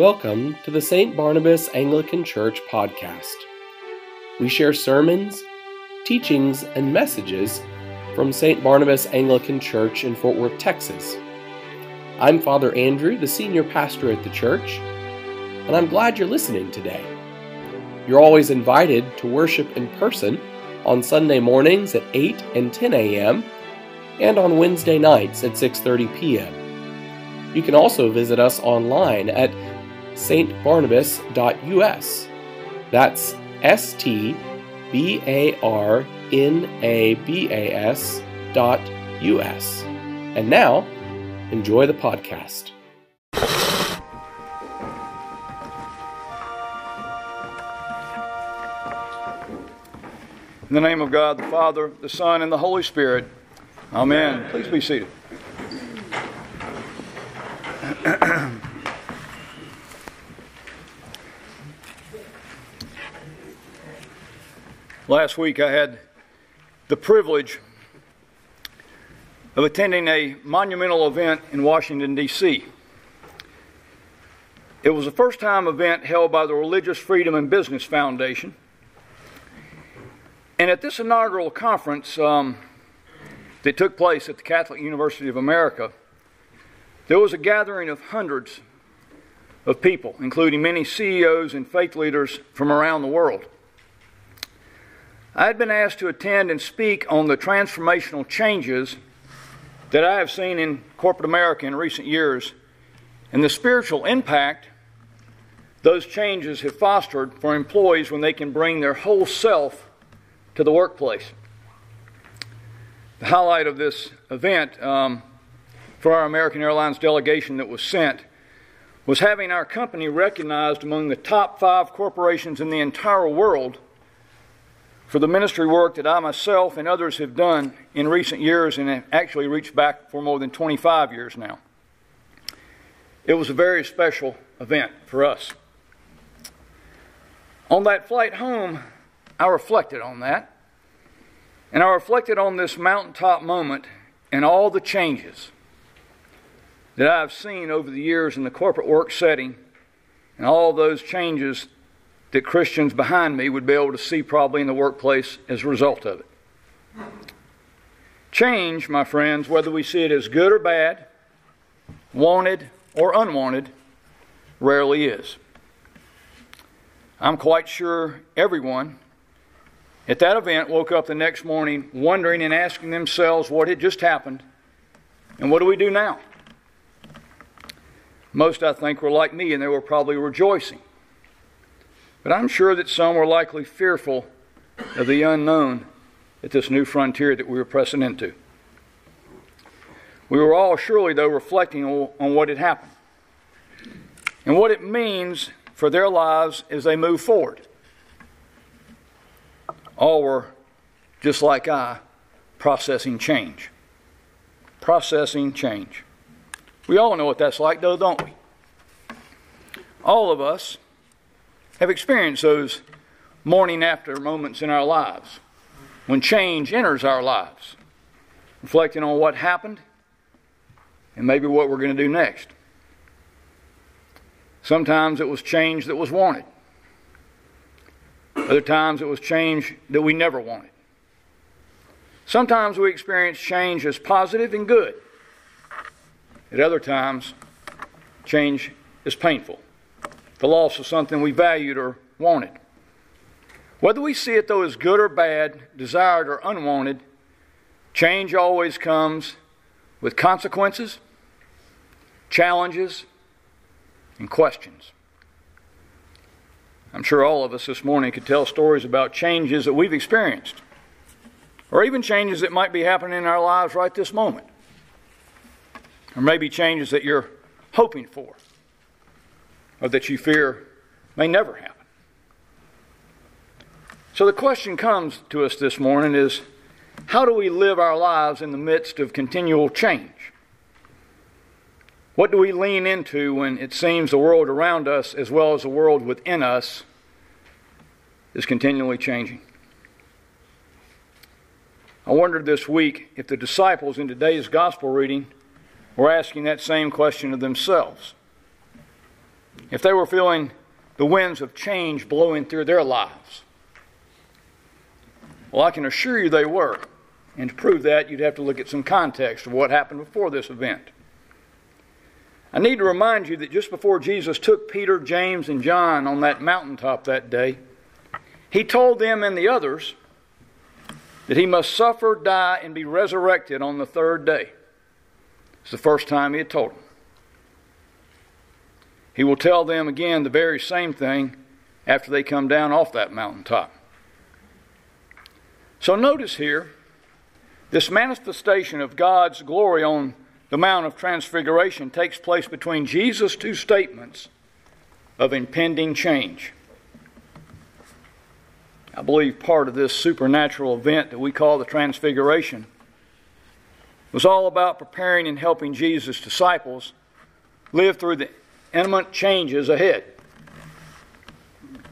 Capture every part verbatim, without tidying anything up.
Welcome to the Saint Barnabas Anglican Church podcast. We share sermons, teachings, and messages from Saint Barnabas Anglican Church in Fort Worth, Texas. I'm Father Andrew, the senior pastor at the church, and I'm glad you're listening today. You're always invited to worship in person on Sunday mornings at eight and ten a.m. and on Wednesday nights at six thirty p.m. You can also visit us online at s t barnabas dot u s. That's S-T-B-A-R-N-A-B-A-S dot U-S. And now, enjoy the podcast. In the name of God, the Father, the Son, and the Holy Spirit. Amen. Amen. Please be seated. Last week I had the privilege of attending a monumental event in Washington, D C. It was a first-time event held by the Religious Freedom and Business Foundation. And at this inaugural conference um, that took place at the Catholic University of America, there was a gathering of hundreds of people, including many C E Os and faith leaders from around the world. I had been asked to attend and speak on the transformational changes that I have seen in corporate America in recent years and the spiritual impact those changes have fostered for employees when they can bring their whole self to the workplace. The highlight of this event um, for our American Airlines delegation that was sent was having our company recognized among the top five corporations in the entire world for the ministry work that I myself and others have done in recent years and have actually reached back for more than twenty-five years now. It was a very special event for us. On that flight home, I reflected on that, and I reflected on this mountaintop moment and all the changes that I've seen over the years in the corporate work setting and all those changes that Christians behind me would be able to see probably in the workplace as a result of it. Change, my friends, whether we see it as good or bad, wanted or unwanted, rarely is. I'm quite sure everyone at that event woke up the next morning wondering and asking themselves what had just happened and what do we do now? Most, I think, were like me, and they were probably rejoicing. But I'm sure that some were likely fearful of the unknown at this new frontier that we were pressing into. We were all surely, though, reflecting on what had happened and what it means for their lives as they move forward. All were, just like I, processing change. Processing change. We all know what that's like, though, don't we? All of us have experienced those morning after moments in our lives when change enters our lives, reflecting on what happened and maybe what we're going to do next. Sometimes it was change that was wanted. Other times it was change that we never wanted. Sometimes we experience change as positive and good. At other times, change is painful. The loss of something we valued or wanted. Whether we see it, though, as good or bad, desired or unwanted, change always comes with consequences, challenges, and questions. I'm sure all of us this morning could tell stories about changes that we've experienced, or even changes that might be happening in our lives right this moment, or maybe changes that you're hoping for, or that you fear may never happen. So the question comes to us this morning is, how do we live our lives in the midst of continual change? What do we lean into when it seems the world around us, as well as the world within us, is continually changing? I wondered this week if the disciples in today's gospel reading were asking that same question of themselves. if they were feeling the winds of change blowing through their lives? Well, I can assure you they were. And to prove that, you'd have to look at some context of what happened before this event. I need to remind you that just before Jesus took Peter, James, and John on that mountaintop that day, he told them and the others that he must suffer, die, and be resurrected on the third day. It's the first time he had told them. He will tell them again the very same thing after they come down off that mountaintop. So notice here, this manifestation of God's glory on the Mount of Transfiguration takes place between Jesus' two statements of impending change. I believe part of this supernatural event that we call the Transfiguration was all about preparing and helping Jesus' disciples live through the imminent changes ahead.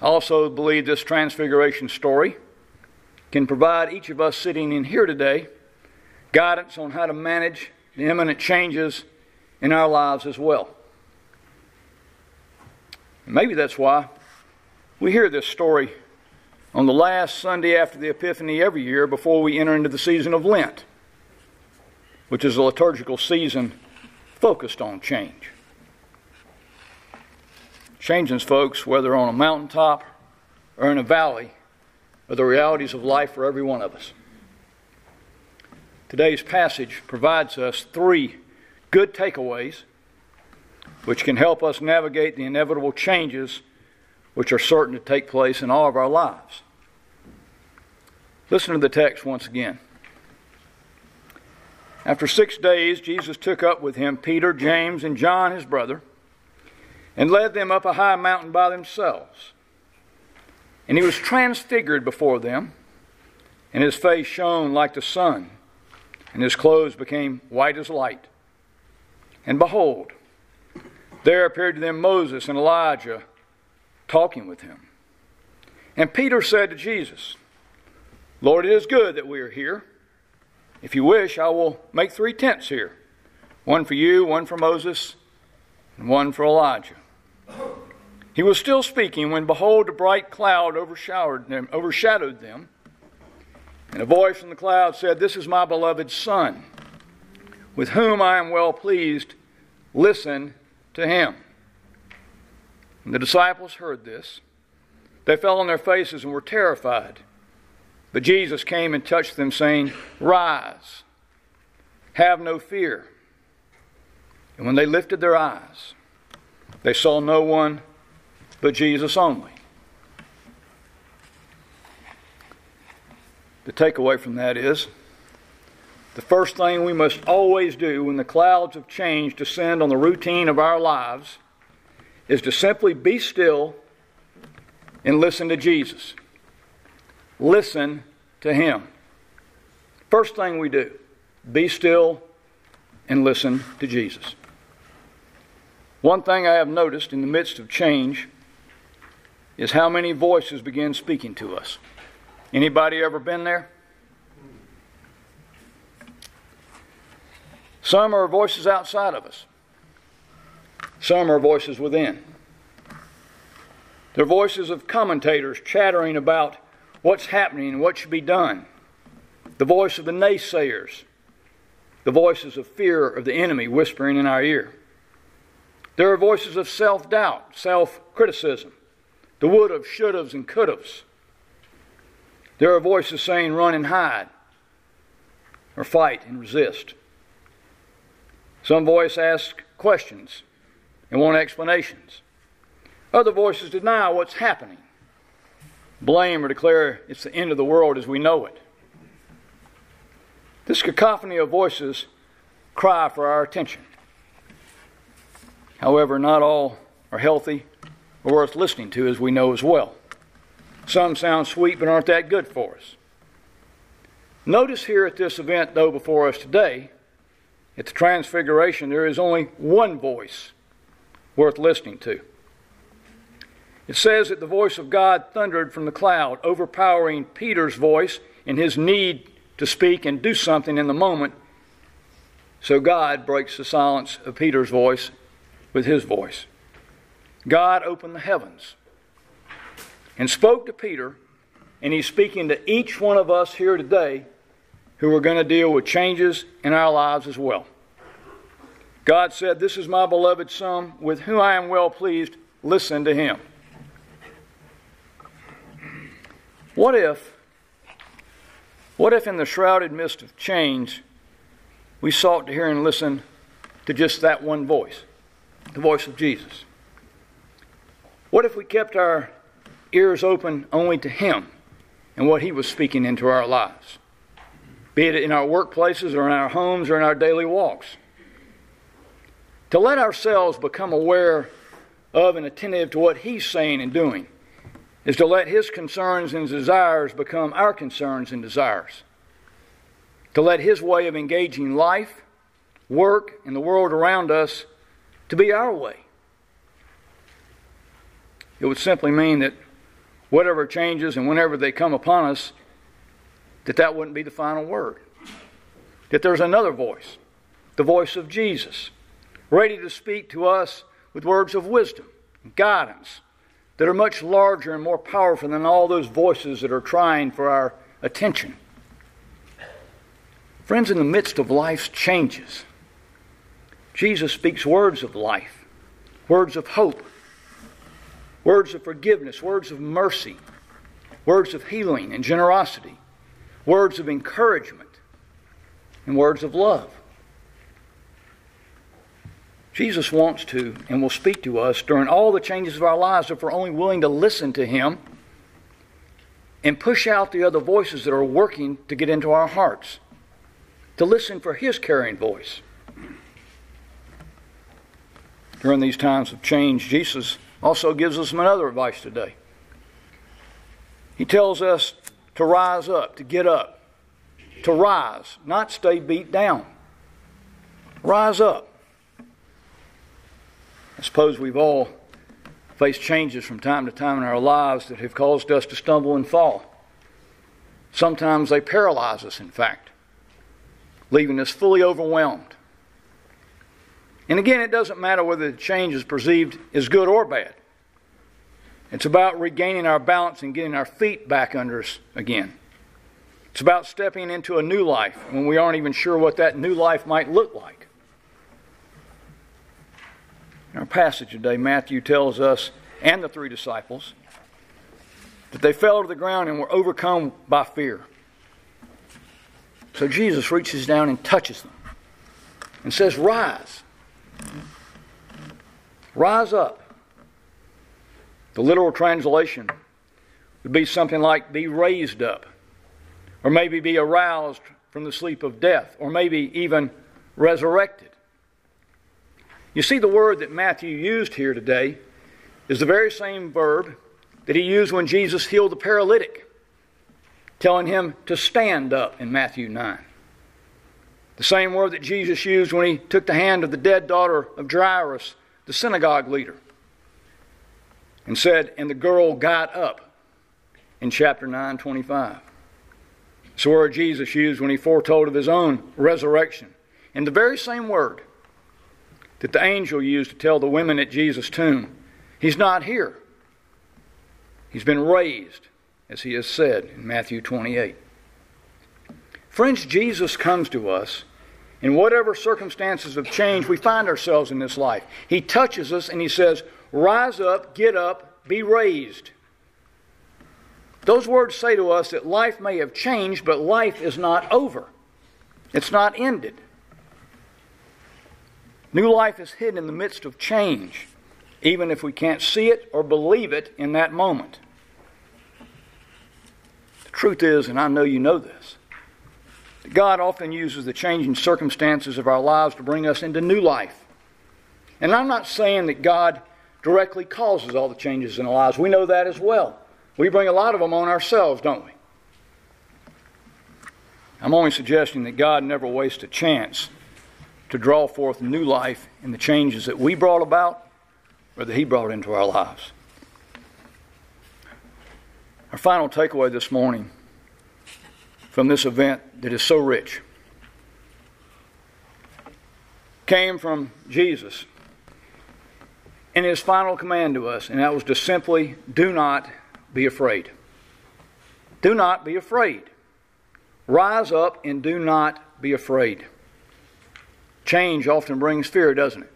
I also believe this Transfiguration story can provide each of us sitting in here today guidance on how to manage the imminent changes in our lives as well. And maybe that's why we hear this story on the last Sunday after the Epiphany every year before we enter into the season of Lent, which is a liturgical season focused on change. Changes, folks, whether on a mountaintop or in a valley, are the realities of life for every one of us. Today's passage provides us three good takeaways which can help us navigate the inevitable changes which are certain to take place in all of our lives. Listen to the text once again. After six days, Jesus took up with him Peter, James, and John, his brother, and led them up a high mountain by themselves. And he was transfigured before them, and his face shone like the sun, and his clothes became white as light. And behold, there appeared to them Moses and Elijah talking with him. And Peter said to Jesus, "Lord, it is good that we are here. If you wish, I will make three tents here, one for you, one for Moses, and one for Elijah." He was still speaking when, behold, a bright cloud overshadowed them, overshadowed them. And a voice from the cloud said, "This is my beloved Son, with whom I am well pleased. Listen to him." And the disciples heard this. They fell on their faces and were terrified. But Jesus came and touched them, saying, "Rise, have no fear." And when they lifted their eyes, they saw no one but Jesus only. The takeaway from that is, the first thing we must always do when the clouds of change descend on the routine of our lives is to simply be still and listen to Jesus. Listen to him. First thing we do, be still and listen to Jesus. One thing I have noticed in the midst of change is how many voices begin speaking to us. Anybody ever been there? Some are voices outside of us. Some are voices within. They're voices of commentators chattering about what's happening and what should be done. The voice of the naysayers. The voices of fear of the enemy whispering in our ear. There are voices of self-doubt, self-criticism. The would-have, should-haves, and could-haves. There are voices saying run and hide, or fight and resist. Some voice asks questions and want explanations. Other voices deny what's happening, blame or declare it's the end of the world as we know it. This cacophony of voices cry for our attention. However, not all are healthy or worth listening to, as we know as well. Some sound sweet but aren't that good for us. Notice here at this event, though, before us today, at the Transfiguration, there is only one voice worth listening to. It says that the voice of God thundered from the cloud, overpowering Peter's voice and his need to speak and do something in the moment. So God breaks the silence of Peter's voice with his voice. God opened the heavens and spoke to Peter, and he's speaking to each one of us here today who are going to deal with changes in our lives as well. God said, "This is my beloved Son, with whom I am well pleased. Listen to him." What if, what if in the shrouded mist of change, we sought to hear and listen to just that one voice, the voice of Jesus? What if we kept our ears open only to him and what he was speaking into our lives, be it in our workplaces or in our homes or in our daily walks? To let ourselves become aware of and attentive to what he's saying and doing is to let his concerns and desires become our concerns and desires. To let his way of engaging life, work, and the world around us to be our way. It would simply mean that whatever changes and whenever they come upon us, that that wouldn't be the final word. That there's another voice, the voice of Jesus, ready to speak to us with words of wisdom and guidance that are much larger and more powerful than all those voices that are trying for our attention. Friends, in the midst of life's changes, Jesus speaks words of life, words of hope, words of forgiveness, words of mercy, words of healing and generosity, words of encouragement, and words of love. Jesus wants to and will speak to us during all the changes of our lives if we're only willing to listen to him and push out the other voices that are working to get into our hearts, to listen for his carrying voice. During these times of change, Jesus also gives us another advice today. He tells us to rise up, to get up, to rise, not stay beat down. Rise up. I suppose we've all faced changes from time to time in our lives that have caused us to stumble and fall. Sometimes they paralyze us, in fact, leaving us fully overwhelmed. And again, it doesn't matter whether the change is perceived as good or bad. It's about regaining our balance and getting our feet back under us again. It's about stepping into a new life when we aren't even sure what that new life might look like. In our passage today, Matthew tells us and the three disciples that they fell to the ground and were overcome by fear. So Jesus reaches down and touches them and says, "Rise. Rise up." The literal translation would be something like "be raised up," or maybe "be aroused from the sleep of death," or maybe even "resurrected." You see, the word that Matthew used here today is the very same verb that he used when Jesus healed the paralytic, telling him to stand up in Matthew nine. The same word that Jesus used when he took the hand of the dead daughter of Jairus, the synagogue leader, and said, "And the girl got up," in chapter nine, twenty-five. It's the word Jesus used when he foretold of his own resurrection. And the very same word that the angel used to tell the women at Jesus' tomb, "He's not here. He's been raised," as he has said in Matthew twenty-eight. Friends, Jesus comes to us in whatever circumstances of change we find ourselves in this life. He touches us and he says, "Rise up, get up, be raised." Those words say to us that life may have changed, but life is not over. It's not ended. New life is hidden in the midst of change, even if we can't see it or believe it in that moment. The truth is, and I know you know this, that God often uses the changing circumstances of our lives to bring us into new life. And I'm not saying that God directly causes all the changes in our lives. We know that as well. We bring a lot of them on ourselves, don't we? I'm only suggesting that God never wastes a chance to draw forth new life in the changes that we brought about or that he brought into our lives. Our final takeaway this morning from this event that is so rich came from Jesus and his final command to us, and that was to simply do not be afraid. Do not be afraid. Rise up and do not be afraid. Change often brings fear, doesn't it?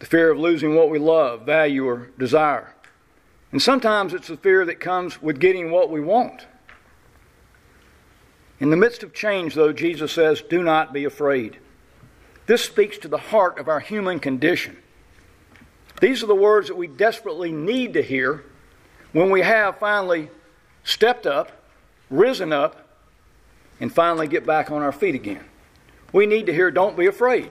The fear of losing what we love, value, or desire. And sometimes it's the fear that comes with getting what we want. In the midst of change, though, Jesus says, do not be afraid. This speaks to the heart of our human condition. These are the words that we desperately need to hear when we have finally stepped up, risen up, and finally get back on our feet again. We need to hear, don't be afraid.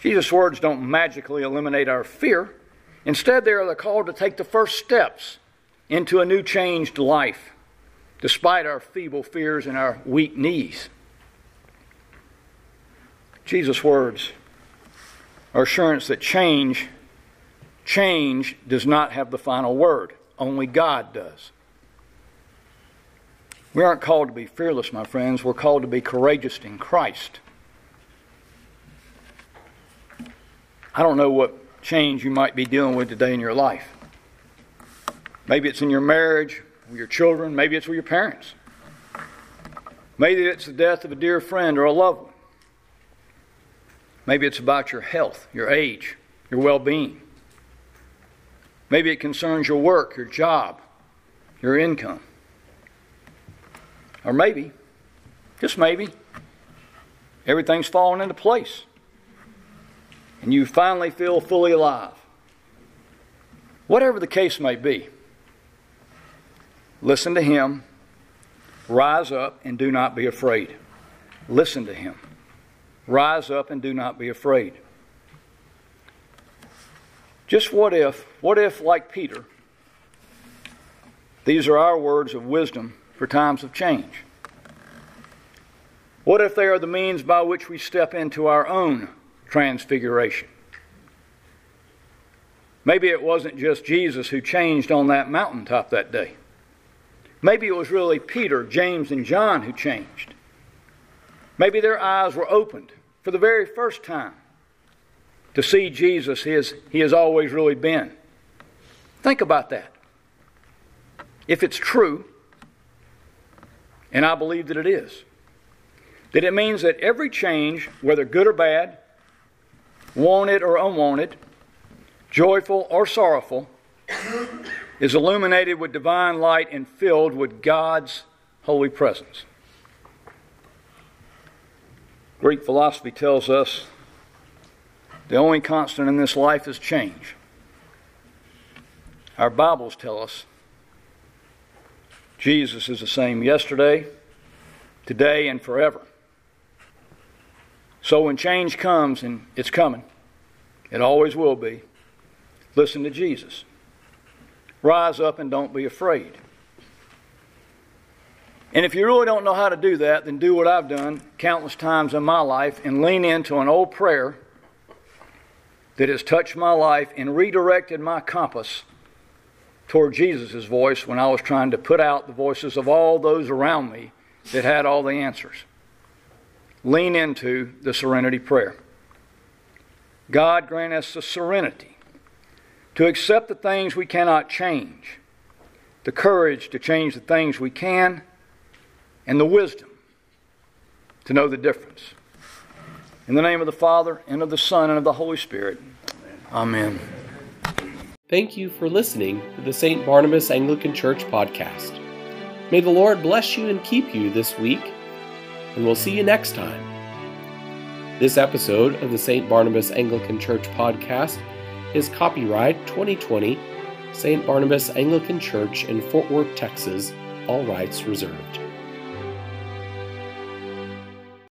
Jesus' words don't magically eliminate our fear. Instead, they are the call to take the first steps into a new changed life, despite our feeble fears and our weak knees. Jesus' words are assurance that change, change does not have the final word. Only God does. We aren't called to be fearless, my friends. We're called to be courageous in Christ. I don't know what change you might be dealing with today in your life. Maybe it's in your marriage, with your children. Maybe it's with your parents. Maybe it's the death of a dear friend or a loved one. Maybe it's about your health, your age, your well-being. Maybe it concerns your work, your job, your income. Or maybe, just maybe, everything's fallen into place and you finally feel fully alive. Whatever the case may be, listen to Him, rise up, and do not be afraid. Listen to Him. Rise up and do not be afraid. Just what if, what if like Peter, these are our words of wisdom for times of change. What if they are the means by which we step into our own transfiguration? Maybe it wasn't just Jesus who changed on that mountaintop that day. Maybe it was really Peter, James, and John who changed. Maybe their eyes were opened for the very first time to see Jesus as He has always really been. Think about that. If it's true, and I believe that it is, that it means that every change, whether good or bad, wanted or unwanted, joyful or sorrowful, is illuminated with divine light and filled with God's holy presence. Greek philosophy tells us the only constant in this life is change. Our Bibles tell us Jesus is the same yesterday, today, and forever. So when change comes, and it's coming, it always will be, listen to Jesus. Rise up and don't be afraid. And if you really don't know how to do that, then do what I've done countless times in my life and lean into an old prayer that has touched my life and redirected my compass toward Jesus' voice when I was trying to put out the voices of all those around me that had all the answers. Lean into the Serenity Prayer. God grant us the serenity to accept the things we cannot change, the courage to change the things we can, and the wisdom to know the difference. In the name of the Father, and of the Son, and of the Holy Spirit. Amen. Thank you for listening to the Saint Barnabas Anglican Church podcast. May the Lord bless you and keep you this week, and we'll see you next time. This episode of the Saint Barnabas Anglican Church podcast is copyright twenty twenty, Saint Barnabas Anglican Church in Fort Worth, Texas, all rights reserved.